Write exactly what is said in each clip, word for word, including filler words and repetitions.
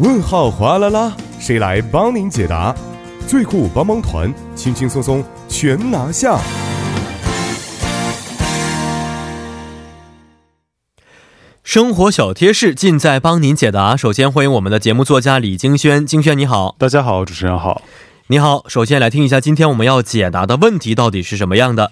问号哗啦啦，谁来帮您解答？最酷帮帮团，轻轻松松全拿下。 生活小贴士尽在帮您解答。首先欢迎我们的节目作家李京轩，京轩你好。大家好，主持人好。你好，首先来听一下今天我们要解答的问题到底是什么样的。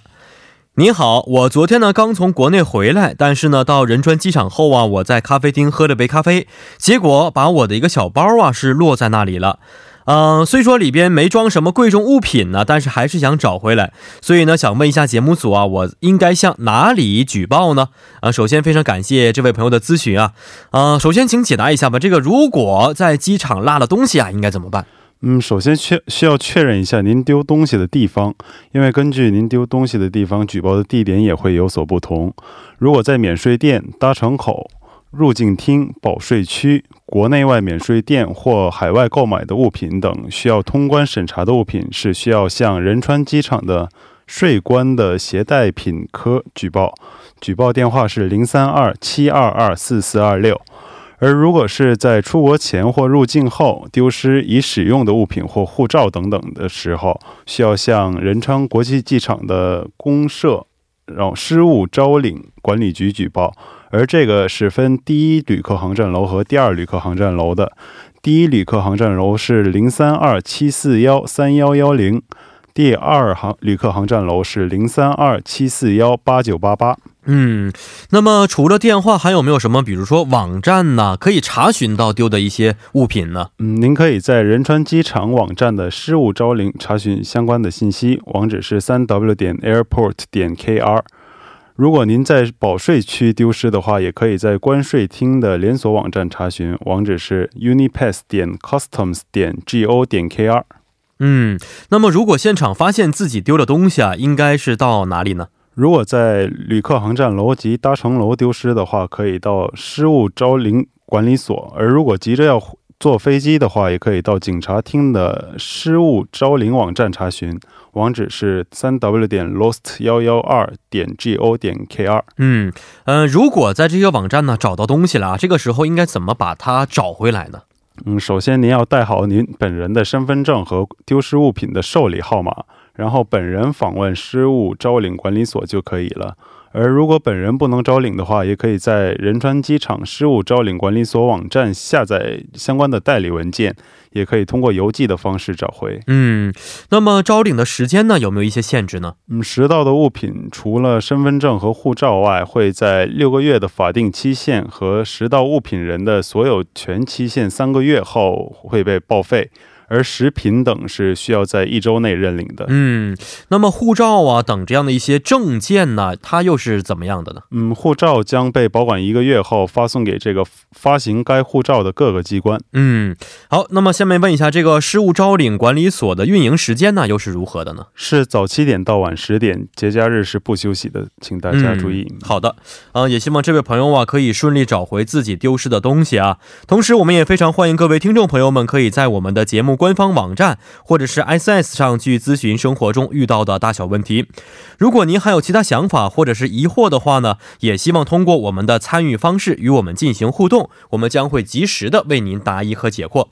你好，我昨天呢刚从国内回来，但是呢到仁川机场后啊，我在咖啡厅喝了杯咖啡，结果把我的一个小包啊是落在那里了。 嗯、呃，虽说里边没装什么贵重物品呢，但是还是想找回来，所以呢，想问一下节目组啊，我应该向哪里举报呢？啊、呃，首先非常感谢这位朋友的咨询啊，啊、呃，首先请解答一下吧，这个如果在机场落了东西啊，应该怎么办？ 嗯，首先确需要确认一下您丢东西的地方，因为根据您丢东西的地方，举报的地点也会有所不同。如果在免税店、搭乘口、 入境厅、保税区、国内外免税店或海外购买的物品等需要通关审查的物品，是需要向仁川机场的税关的携带品科举报，举报电话是零三二七二二四四二六。而如果是在出国前或入境后丢失已使用的物品或护照等等的时候，需要向仁川国际机场的公社 然后失物招领管理局举报，而这个是分第一旅客航站楼和第二旅客航站楼的。第一旅客航站楼是零三二七四幺三幺幺零，第二航旅客航站楼是零三二七四幺八九八八。嗯，那么除了电话，还有没有什么，比如说网站呢，可以查询到丢的一些物品呢？嗯，您可以在仁川机场网站的失物招领查询相关的信息，网址是三 w 点 airport 点 k r。 如果您在保税区丢失的话，也可以在关税厅的连锁网站查询，网址是 unipass 点 customs 点 go 点 k r。 嗯，那么如果现场发现自己丢了东西啊，应该是到哪里呢？ 如果在旅客航站楼及搭乘楼丢失的话，可以到失物招领管理所；而如果急着要坐飞机的话，也可以到警察厅的失物招领网站查询，网址是三 w 点 lost 一一二 点 go 点 k r。嗯呃，如果在这个网站呢找到东西了啊，这个时候应该怎么把它找回来呢？ 嗯，首先您要带好您本人的身份证和丢失物品的受理号码，然后本人访问失物招领管理所就可以了。而如果本人不能招领的话，也可以在仁川机场失物招领管理所网站下载相关的代理文件，也可以通过邮寄的方式找回。嗯，那么招领的时间呢，有没有一些限制呢？嗯，拾到的物品除了身份证和护照外，会在六个月的法定期限和拾到物品人的所有权期限三个月后会被报废。 而食品等是需要在一周内认领的。嗯，那么护照啊等这样的一些证件呢，它又是怎么样的呢？嗯，护照将被保管一个月后发送给这个发行该护照的各个机关。嗯，好，那么下面问一下这个失物招领管理所的运营时间呢，又是如何的呢？是早七点到晚十点，节假日是不休息的，请大家注意。嗯、好的，啊、呃，也希望这位朋友啊可以顺利找回自己丢失的东西啊。同时，我们也非常欢迎各位听众朋友们可以在我们的节目 官方网站或者是 S S 上去咨询生活中遇到的大小问题。如果您还有其他想法或者是疑惑的话呢，也希望通过我们的参与方式与我们进行互动，我们将会及时的为您答疑和解惑。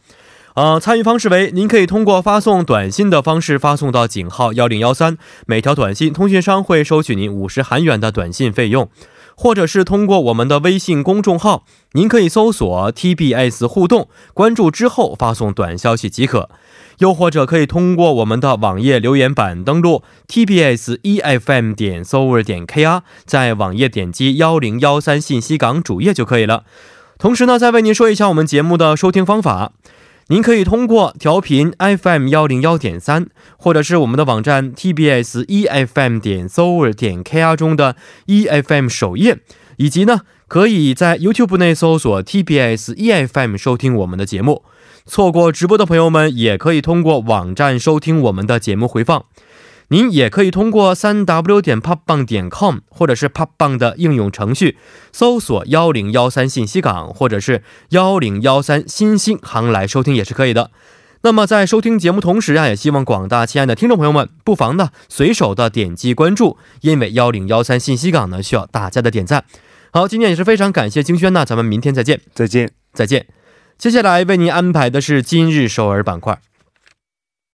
呃，参与方式为：您可以通过发送短信的方式发送到井号一零一三，每条短信通讯商会收取您五十韩元的短信费用。 或者是通过我们的微信公众号，您可以搜索 T B S 互动，关注之后发送短消息即可。又或者可以通过我们的网页留言板登录 T B S E F M 点 s o u r 点 k r， 在网页点击一零一三信息港主页就可以了。同时呢，再为您说一下我们节目的收听方法。 您可以通过调频 F M 一零一点三， 或者是我们的网站 T B S E F M 点 s o u r 点 k r 中的 E F M 首页，以及呢，可以在 YouTube 内搜索 T B S E F M 收听我们的节目。错过直播的朋友们，也可以通过网站收听我们的节目回放。 您也可以通过 三 w 点 popbang 点 com 或者是 popbang 的应用程序搜索一零一三信息港或者是一零一三新星航来收听也是可以的。那么在收听节目同时啊，也希望广大亲爱的听众朋友们不妨呢随手的点击关注，因为一零一三信息港呢需要大家的点赞。好，今天也是非常感谢京轩呐，咱们明天再见，再见，再见。接下来为您安排的是今日首尔板块。